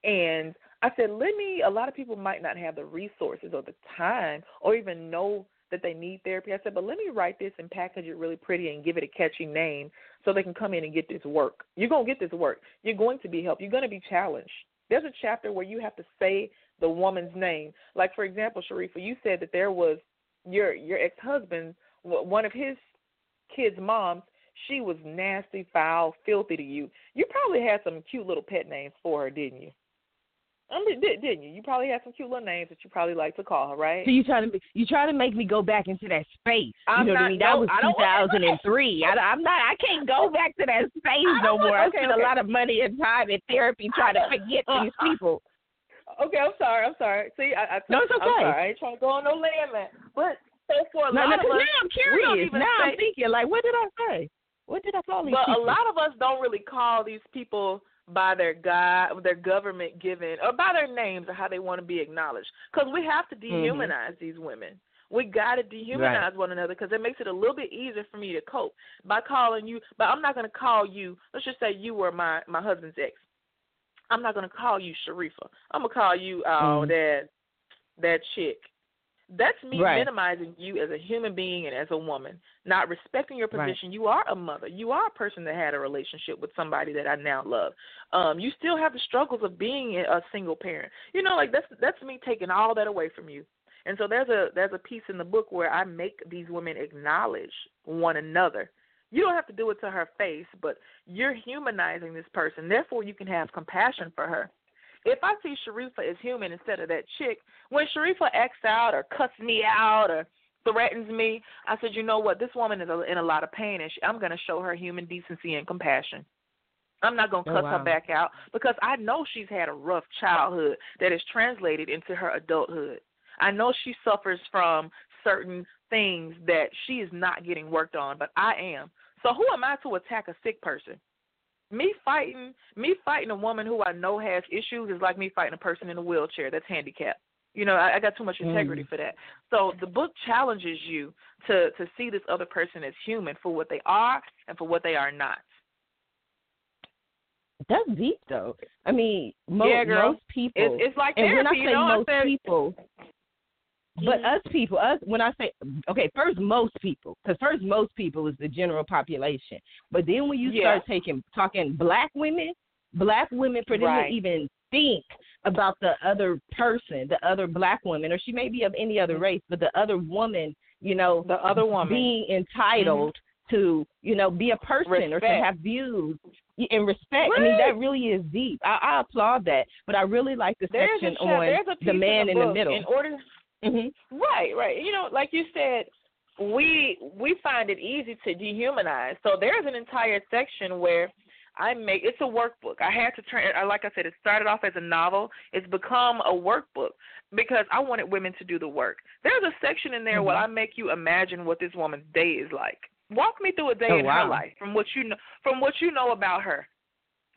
And I said, a lot of people might not have the resources or the time or even know that they need therapy. I said, but let me write this and package it really pretty and give it a catchy name so they can come in and get this work. You're going to get this work. You're going to be helped. You're going to be challenged. There's a chapter where you have to say the woman's name. Like, for example, Sharifa, you said that there was your ex-husband, one of his kids' moms, she was nasty, foul, filthy to you. You probably had some cute little pet names for her, didn't you? I mean, didn't you? You probably had some cute little names that you probably like to call her, right? So you try to make me go back into that space. You know what I mean? That was 2003. I can't go back to that space no more. I spent a lot of money and time in therapy trying to forget these people. Okay, I'm sorry. See, no, it's okay. I'm sorry. I ain't trying to go on no landmass. But for a lot of us, now I'm curious. Now I'm thinking, like, what did I say? What did I call these people? But a lot of us don't really call these people by their government given, or by their names or how they want to be acknowledged. Because we have to dehumanize these women. We got to dehumanize one another, because it makes it a little bit easier for me to cope by calling you. But I'm not going to call you. Let's just say you were my husband's ex. I'm not going to call you Sharifa. I'm going to call you that chick. That's me minimizing you as a human being and as a woman, not respecting your position. Right. You are a mother. You are a person that had a relationship with somebody that I now love. You still have the struggles of being a single parent. You know, like that's me taking all that away from you. And so there's a piece in the book where I make these women acknowledge one another. You don't have to do it to her face, but you're humanizing this person. Therefore, you can have compassion for her. If I see Sharifa as human instead of that chick, when Sharifa acts out or cuts me out or threatens me, I said, you know what, this woman is in a lot of pain, and I'm going to show her human decency and compassion. I'm not going to cuss her back out, because I know she's had a rough childhood that is translated into her adulthood. I know she suffers from certain things that she is not getting worked on, but I am. So who am I to attack a sick person? Me fighting a woman who I know has issues is like me fighting a person in a wheelchair that's handicapped. You know, I got too much integrity for that. So the book challenges you to see this other person as human for what they are and for what they are not. That's deep, though. I mean, most people. It's like therapy, and when I say you know, most people, but us people, when I say, okay, first most people, because first most people is the general population. But then when you start talking black women pretty even think about the other person, the other black woman, or she may be of any other race, but the other woman, you know, the other woman being entitled to, you know, be a person or to have views and respect. Right. I mean, that really is deep. I applaud that. But I really like the section on the man in the middle. Mm-hmm. Right. You know, like you said, we find it easy to dehumanize. So there's an entire section where it's a workbook. I had to like I said, it started off as a novel. It's become a workbook because I wanted women to do the work. There's a section in there where I make you imagine what this woman's day is like. Walk me through a day in her life from what you know about her.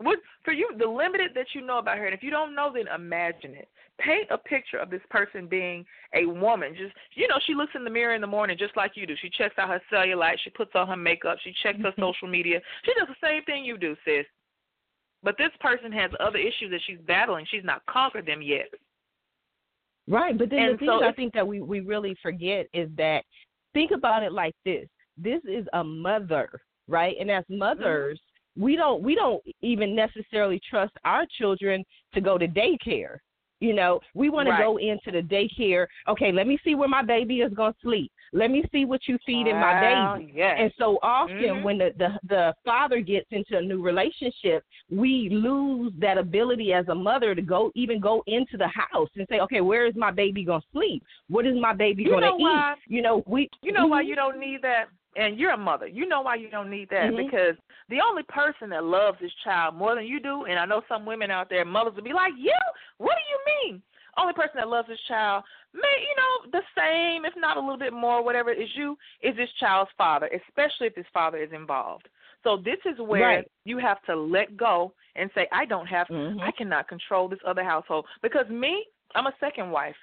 What for you, the limited that you know about her, and if you don't know, then imagine it. Paint a picture of this person being a woman. Just, you know, she looks in the mirror in the morning just like you do. She checks out her cellulite. She puts on her makeup. She checks her social media. She does the same thing you do, sis. But this person has other issues that she's battling. She's not conquered them yet. Right, but then and the thing I think that we really forget is that, think about it like this. This is a mother, right? And as mothers, we don't even necessarily trust our children to go to daycare. You know, we want to go into the daycare. Okay, let me see where my baby is going to sleep. Let me see what you feed in my baby. Yes. And so often when the father gets into a new relationship, we lose that ability as a mother to go into the house and say, okay, where is my baby going to sleep? What is my baby going to eat? You know why you don't need that? And you're a mother. You know why you don't need that, because the only person that loves his child more than you do, and I know some women out there, mothers will be like, you? What do you mean? Only person that loves his child, you know, the same, if not a little bit more, whatever it is you, is his child's father, especially if his father is involved. So this is where you have to let go and say, I cannot control this other household. Because me, I'm a second wife.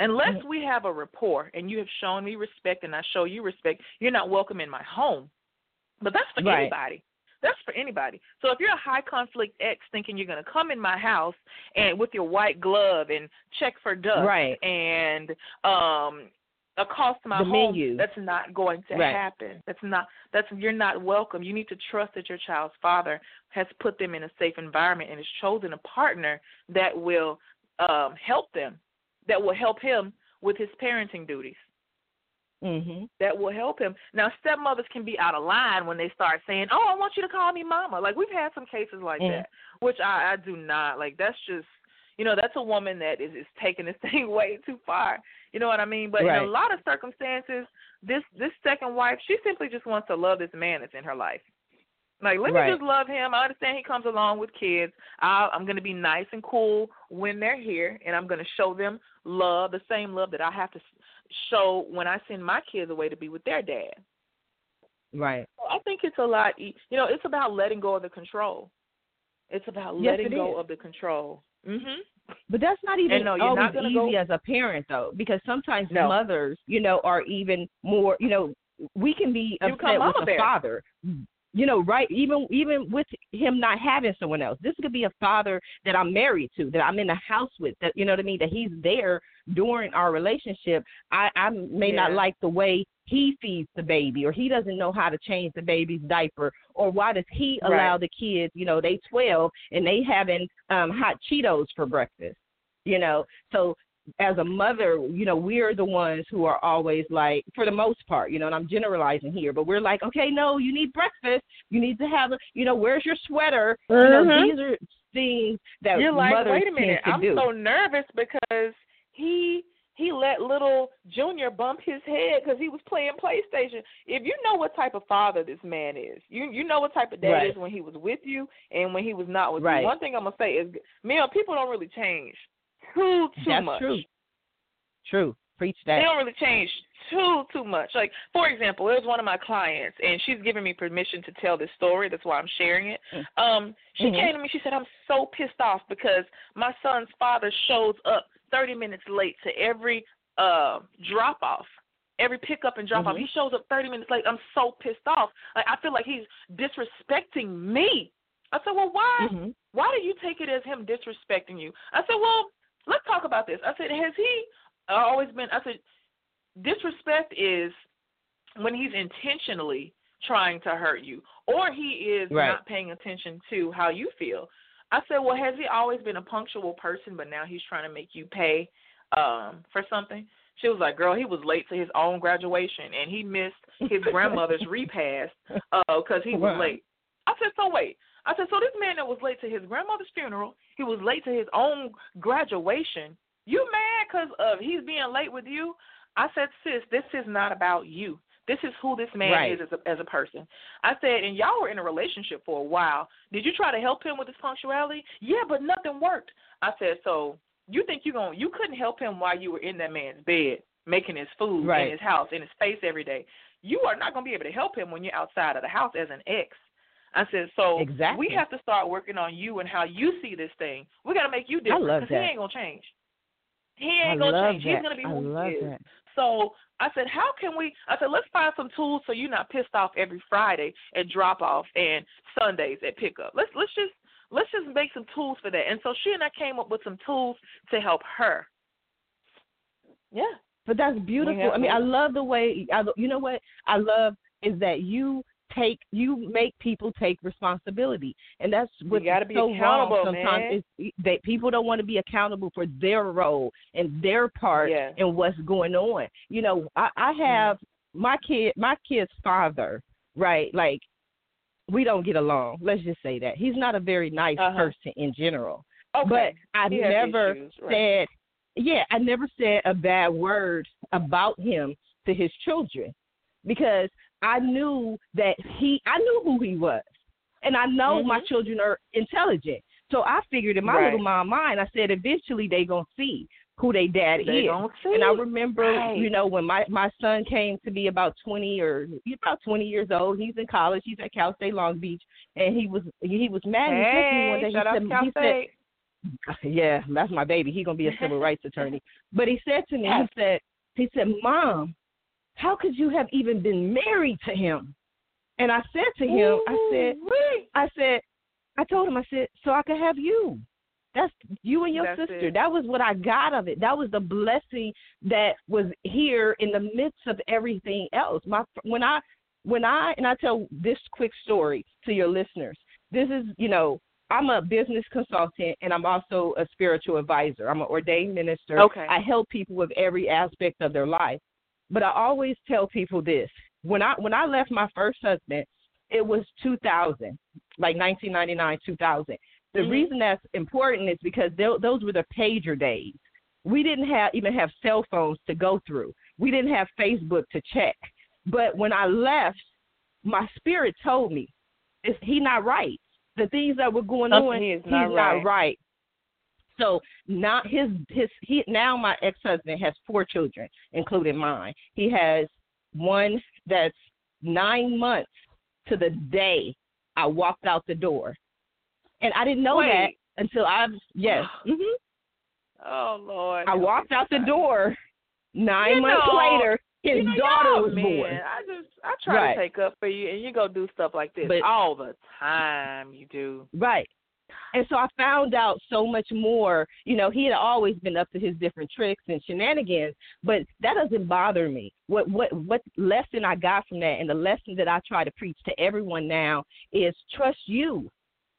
Unless we have a rapport and you have shown me respect and I show you respect, you're not welcome in my home. But that's for anybody. That's for anybody. So if you're a high conflict ex thinking you're going to come in my house and with your white glove and check for dust and accost my home, that's not going to happen. That's you're not welcome. You need to trust that your child's father has put them in a safe environment and has chosen a partner that will help them, that will help him with his parenting duties. Mm-hmm. That will help him. Now, stepmothers can be out of line when they start saying, oh, I want you to call me mama. Like, we've had some cases like that, which I do not. Like, that's just, you know, that's a woman that is taking this thing way too far. You know what I mean? But in a lot of circumstances, this second wife, she simply just wants to love this man that's in her life. Like, let me just love him. I understand he comes along with kids. I'm going to be nice and cool when they're here, and I'm going to show them love, the same love that I have to show when I send my kids away to be with their dad. Right. So I think it's a lot, you know, it's about letting go of the control. It's about letting go of the control. Mm-hmm. But that's not even always easy as a parent, though, because sometimes mothers, you know, are even more, you know, we can be upset with the father. You know, right, even with him not having someone else. This could be a father that I'm married to, that I'm in the house with, that, you know what I mean, that he's there during our relationship. I may not like the way he feeds the baby, or he doesn't know how to change the baby's diaper, or why does he allow the kids, you know, they 12 and they having hot Cheetos for breakfast, you know. So as a mother, you know, we're the ones who are always like, for the most part, you know, and I'm generalizing here, but we're like, okay, no, you need breakfast. You need to have, you know, where's your sweater? Mm-hmm. You know, these are things that you're like, mothers wait a minute, I'm do. So nervous because he let little Junior bump his head because he was playing PlayStation. If you know what type of father this man is, you know what type of dad is when he was with you and when he was not with you. One thing I'm going to say is, man, people don't really change. Too much. True. Preach that. They don't really change too much. Like, for example, there's one of my clients, and she's giving me permission to tell this story. That's why I'm sharing it. She came to me. She said, I'm so pissed off because my son's father shows up 30 minutes late to every drop-off. Every pickup and drop-off. He shows up 30 minutes late. I'm so pissed off. Like, I feel like he's disrespecting me. I said, well, why? Why do you take it as him disrespecting you? I said, well, let's talk about this. I said, has he always been, I said, disrespect is when he's intentionally trying to hurt you or he is not paying attention to how you feel. I said, well, has he always been a punctual person, but now he's trying to make you pay for something? She was like, girl, he was late to his own graduation, and he missed his grandmother's repast because he was late. I said, so wait. I said, so this man that was late to his grandmother's funeral, he was late to his own graduation. You mad because of he's being late with you? I said, sis, this is not about you. This is who this man is as a person. I said, and y'all were in a relationship for a while. Did you try to help him with his punctuality? Yeah, but nothing worked. I said, so you think you couldn't help him while you were in that man's bed, making his food in his house, in his face every day. You are not going to be able to help him when you're outside of the house as an ex. I said, so we have to start working on you and how you see this thing. We got to make you different because he ain't going to change. He ain't going to change. He's going to be who he is. So I said, how can we – I said, let's find some tools so you're not pissed off every Friday at drop-off and Sundays at pickup. Let's just make some tools for that. And so she and I came up with some tools to help her. Yeah. But that's beautiful. I mean, I love the way – you know what I love is that you make people take responsibility, and that's what's so wrong sometimes is that people don't want to be accountable for their role and their part in what's going on. You know, I have my kid's father, right? Like, we don't get along. Let's just say that he's not a very nice person in general. Okay. But I never said a bad word about him to his children because I knew that I knew who he was, and I know my children are intelligent. So I figured in my little mind, I said, eventually they going to see who their dad is. And I remember, you know, when my son came to be about 20 years old, he's in college, he's at Cal State Long Beach, and he was mad. He said to me one day, yeah, that's my baby. He's going to be a civil rights attorney. But he said to me, he said, Mom, how could you have even been married to him? And I said to him, ooh, I told him, so I could have you. That's you and your sister. It. That was what I got of it. That was the blessing that was here in the midst of everything else. When I tell this quick story to your listeners, this is, I'm a business consultant, and I'm also a spiritual advisor. I'm an ordained minister. Okay. I help people with every aspect of their life. But I always tell people this. When I left my first husband, it was 2000, like 1999, 2000. The mm-hmm. reason that's important is because those were the pager days. We didn't even have cell phones to go through. We didn't have Facebook to check. But when I left, my spirit told me, he's not right. The things that were going on, he's not right. So now my ex-husband has 4 children, including mine. He has one that's 9 months to the day I walked out the door. And I didn't know that until yes. Mm-hmm. Oh, Lord. I walked out the door 9 months later. His daughter was born. I try to take up for you, and you go do stuff like this all the time. You do. Right. And so I found out so much more. He had always been up to his different tricks and shenanigans, but that doesn't bother me. What lesson I got from that, and the lesson that I try to preach to everyone now is trust you.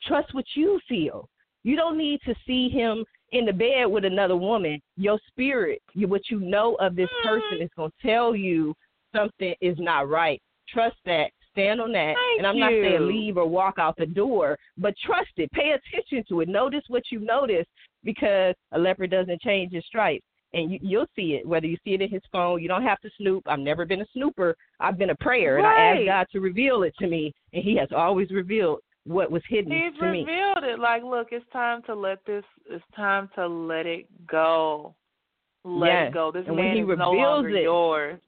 Trust what you feel. You don't need to see him in the bed with another woman. Your spirit, what you know of this person is going to tell you something is not right. Trust that. Stand on that. And I'm not saying leave or walk out the door, but trust it. Pay attention to it. Notice what you notice, because a leopard doesn't change his stripes. And you'll see it, whether you see it in his phone. You don't have to snoop. I've never been a snooper. I've been a prayer, and I asked God to reveal it to me, and he has always revealed what was hidden to me. He revealed it. Like, look, it's time to let it go. Let it go. This man is no longer yours.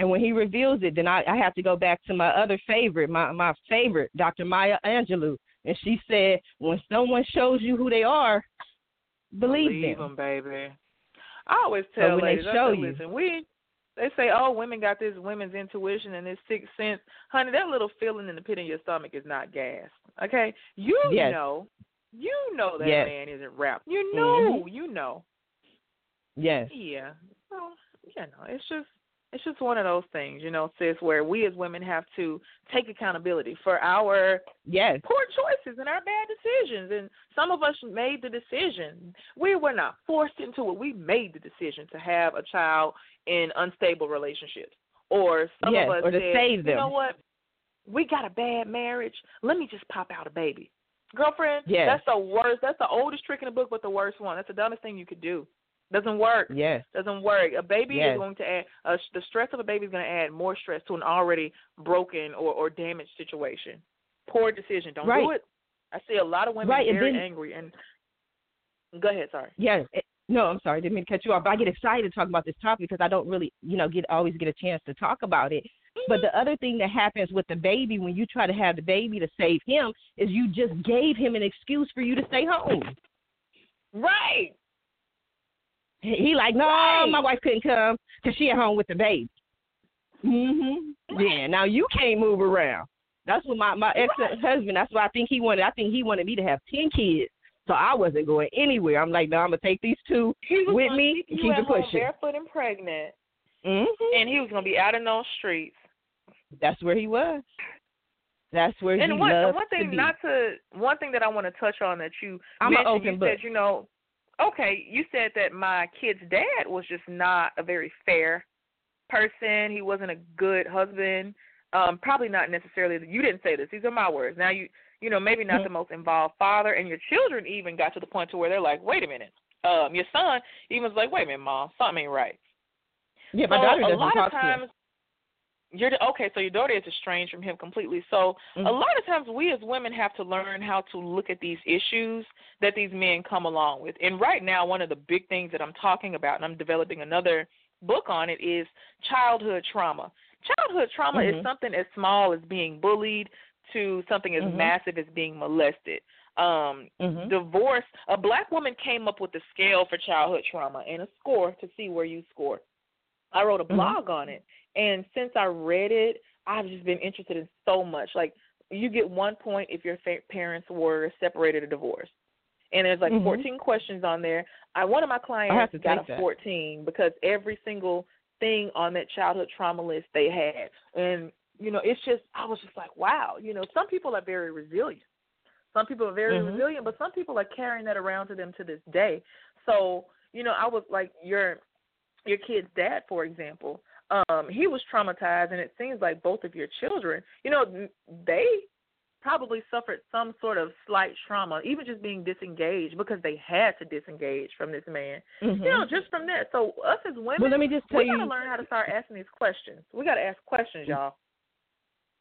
And when he reveals it, then I have to go back to my other favorite, my favorite, Dr. Maya Angelou. And she said, when someone shows you who they are, believe them. Believe them, baby. I always tell ladies, they say, oh, women got this women's intuition and this sixth sense. Honey, that little feeling in the pit of your stomach is not gas, okay? You know that man isn't wrapped. You know. Yes. Yeah. Well, it's just one of those things, sis, where we as women have to take accountability for our poor choices and our bad decisions. And some of us made the decision. We were not forced into it. We made the decision to have a child in unstable relationships. Or some of us to save them. You know what? We got a bad marriage. Let me just pop out a baby. Girlfriend, that's the worst. That's the oldest trick in the book, but the worst one. That's the dumbest thing you could do. Doesn't work. Yes. Doesn't work. A baby is going to add, the stress of a baby is going to add more stress to an already broken or damaged situation. Poor decision. Don't do it. I see a lot of women very angry. And go ahead, sorry. Yes. No, I'm sorry. Didn't mean to cut you off. But I get excited talking about this topic because I don't really, always get a chance to talk about it. Mm-hmm. But the other thing that happens with the baby when you try to have the baby to save him is you just gave him an excuse for you to stay home. Right. He like, no, my wife couldn't come because she at home with the baby. Mm-hmm. Yeah, now you can't move around. That's what my ex-husband, that's what I think he wanted. I think he wanted me to have 10 kids, so I wasn't going anywhere. I'm like, no, I'm going to take these two with me and keep it pushing. Barefoot and pregnant, and he was going to be out in those streets. That's where he was. That's where he was. And one thing that I want to touch on that you mentioned, you said, okay, you said that my kid's dad was just not a very fair person. He wasn't a good husband. Probably not necessarily. You didn't say this. These are my words. Now, maybe not the most involved father. And your children even got to the point to where they're like, wait a minute. Your son even was like, wait a minute, Mom, something ain't right. Yeah, my daughter doesn't talk to you. Okay, so your daughter is estranged from him completely. So a lot of times we as women have to learn how to look at these issues that these men come along with. And right now, one of the big things that I'm talking about, and I'm developing another book on it, is childhood trauma. Childhood trauma is something as small as being bullied to something as massive as being molested. Divorce. A black woman came up with a scale for childhood trauma and a score to see where you score. I wrote a blog on it. And since I read it, I've just been interested in so much. Like, you get 1 point if your parents were separated or divorced. And there's like 14 questions on there. One of my clients got a 14 because every single thing on that childhood trauma list they had. And, you know, it's just, I was just like, wow. You know, some people are very resilient. Some people are very resilient, but some people are carrying that around to them to this day. So, you know, I was like, your kid's dad, for example, he was traumatized, and it seems like both of your children, you know, they probably suffered some sort of slight trauma, even just being disengaged because they had to disengage from this man, you know, just from that. So us as women, well, let me just tell you, we got to learn how to start asking these questions. We got to ask questions, y'all.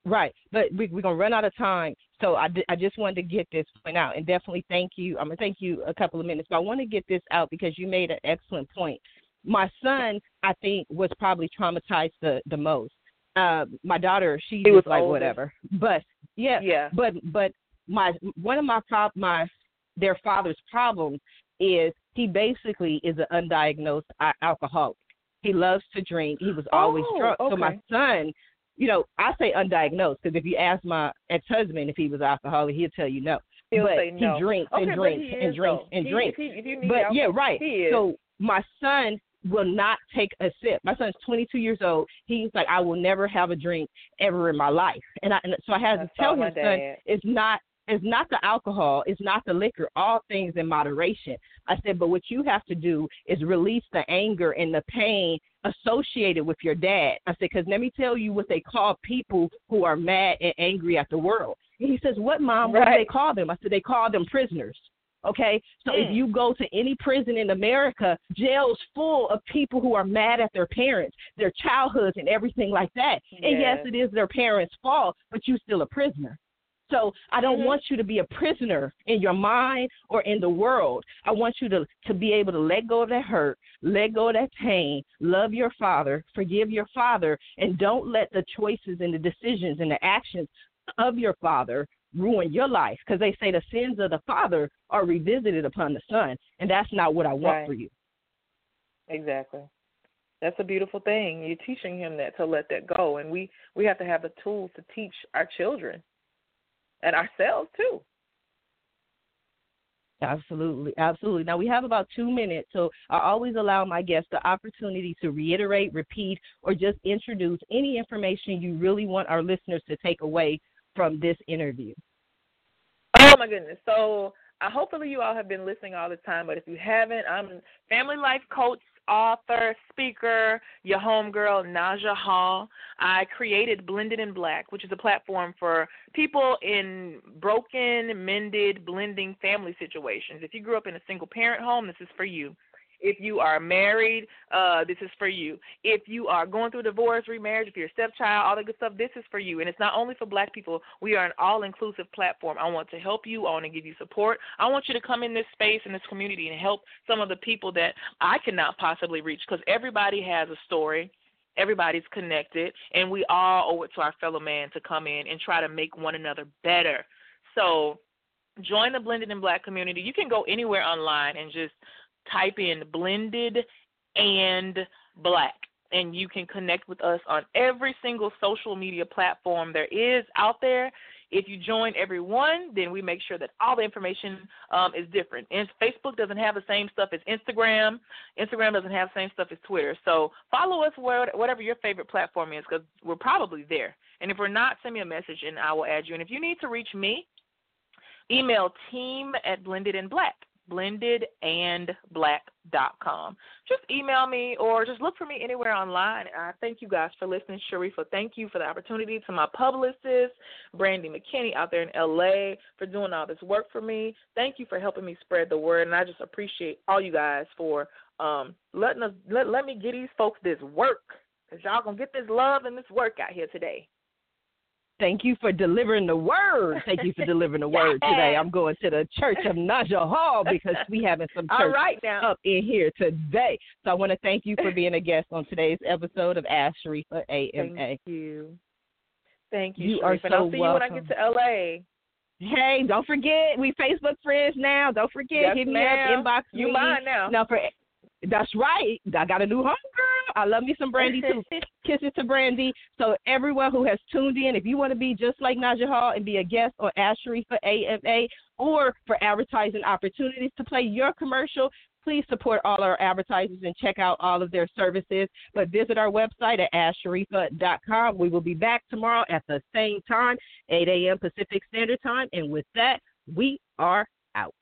Right, but we're going to run out of time, so I just wanted to get this point out, and definitely thank you. I'm going to thank you a couple of minutes, but I want to get this out because you made an excellent point. My son, I think, was probably traumatized the most. My daughter, she was like older. Whatever, but yeah. But their father's problem is he basically is an undiagnosed alcoholic. He loves to drink. He was always drunk. Okay. So my son, you know, I say undiagnosed because if you ask my ex-husband if he was alcoholic, he'll tell you no. He'll say no. He drinks and drinks and drinks and drinks. But yeah, right. So my son will not take a sip. My son's 22 years old. He's like, I will never have a drink ever in my life. So I had to tell him, son, it's not the alcohol. It's not the liquor. All things in moderation. I said, but what you have to do is release the anger and the pain associated with your dad. I said, because let me tell you what they call people who are mad and angry at the world. And he says, what, Mom? What do they call them? I said, they call them prisoners. Okay, so if you go to any prison in America, jail's full of people who are mad at their parents, their childhoods and everything like that. Yes. And yes, it is their parents' fault, but you're still a prisoner. So I don't want you to be a prisoner in your mind or in the world. I want you to be able to let go of that hurt, let go of that pain, love your father, forgive your father, and don't let the choices and the decisions and the actions of your father ruin your life, because they say the sins of the father are revisited upon the son, and that's not what I want for you. Exactly. That's a beautiful thing. You're teaching him that, to let that go, and we have to have the tools to teach our children and ourselves too. Absolutely, absolutely. Now, we have about 2 minutes, so I always allow my guests the opportunity to reiterate, repeat, or just introduce any information you really want our listeners to take away from this interview. Oh my goodness. So hopefully you all have been listening all the time, but if you haven't, I'm a family life coach, author, speaker, your homegirl, Naja Hall. I created Blended and Black, which is a platform for people in broken, mended, blending family situations. If you grew up in a single-parent home, this is for you. If you are married, this is for you. If you are going through divorce, remarriage, if you're a stepchild, all that good stuff, this is for you. And it's not only for Black people. We are an all-inclusive platform. I want to help you. I want to give you support. I want you to come in this space, in this community, and help some of the people that I cannot possibly reach, because everybody has a story. Everybody's connected. And we all owe it to our fellow man to come in and try to make one another better. So join the Blended and Black community. You can go anywhere online and just type in Blended and Black, and you can connect with us on every single social media platform there is out there. If you join every one, then we make sure that all the information is different. And Facebook doesn't have the same stuff as Instagram. Instagram doesn't have the same stuff as Twitter. So follow us whatever your favorite platform is, because we're probably there. And if we're not, send me a message, and I will add you. And if you need to reach me, email team@blendedandblack. blendedandblack.com. Just email me or just look for me anywhere online. I thank you guys for listening. Sharifa, thank you for the opportunity. To my publicist, Brandy McKinney, out there in LA, for doing all this work for me. Thank you for helping me spread the word, and I just appreciate all you guys for let me get these folks this work, because y'all going to get this love and this work out here today. Thank you for delivering the word. Thank you for delivering the word today. I'm going to the church of Naja Hall because we having some church up in here today. So I want to thank you for being a guest on today's episode of Ask Sharifa AMA. Thank you. Thank you, you Sharifa. So I'll see you when I get to L.A. Hey, don't forget, we Facebook friends now. Don't forget, hit me up, inbox me. You mine now. That's right. I got a new homegirl. I love me some Brandy, too. Kisses to Brandy. So everyone who has tuned in, if you want to be just like Naja Hall and be a guest on Ask Sharifa AMA or for advertising opportunities to play your commercial, please support all our advertisers and check out all of their services. But visit our website at AskSharifa.com. We will be back tomorrow at the same time, 8 a.m. Pacific Standard Time. And with that, we are out.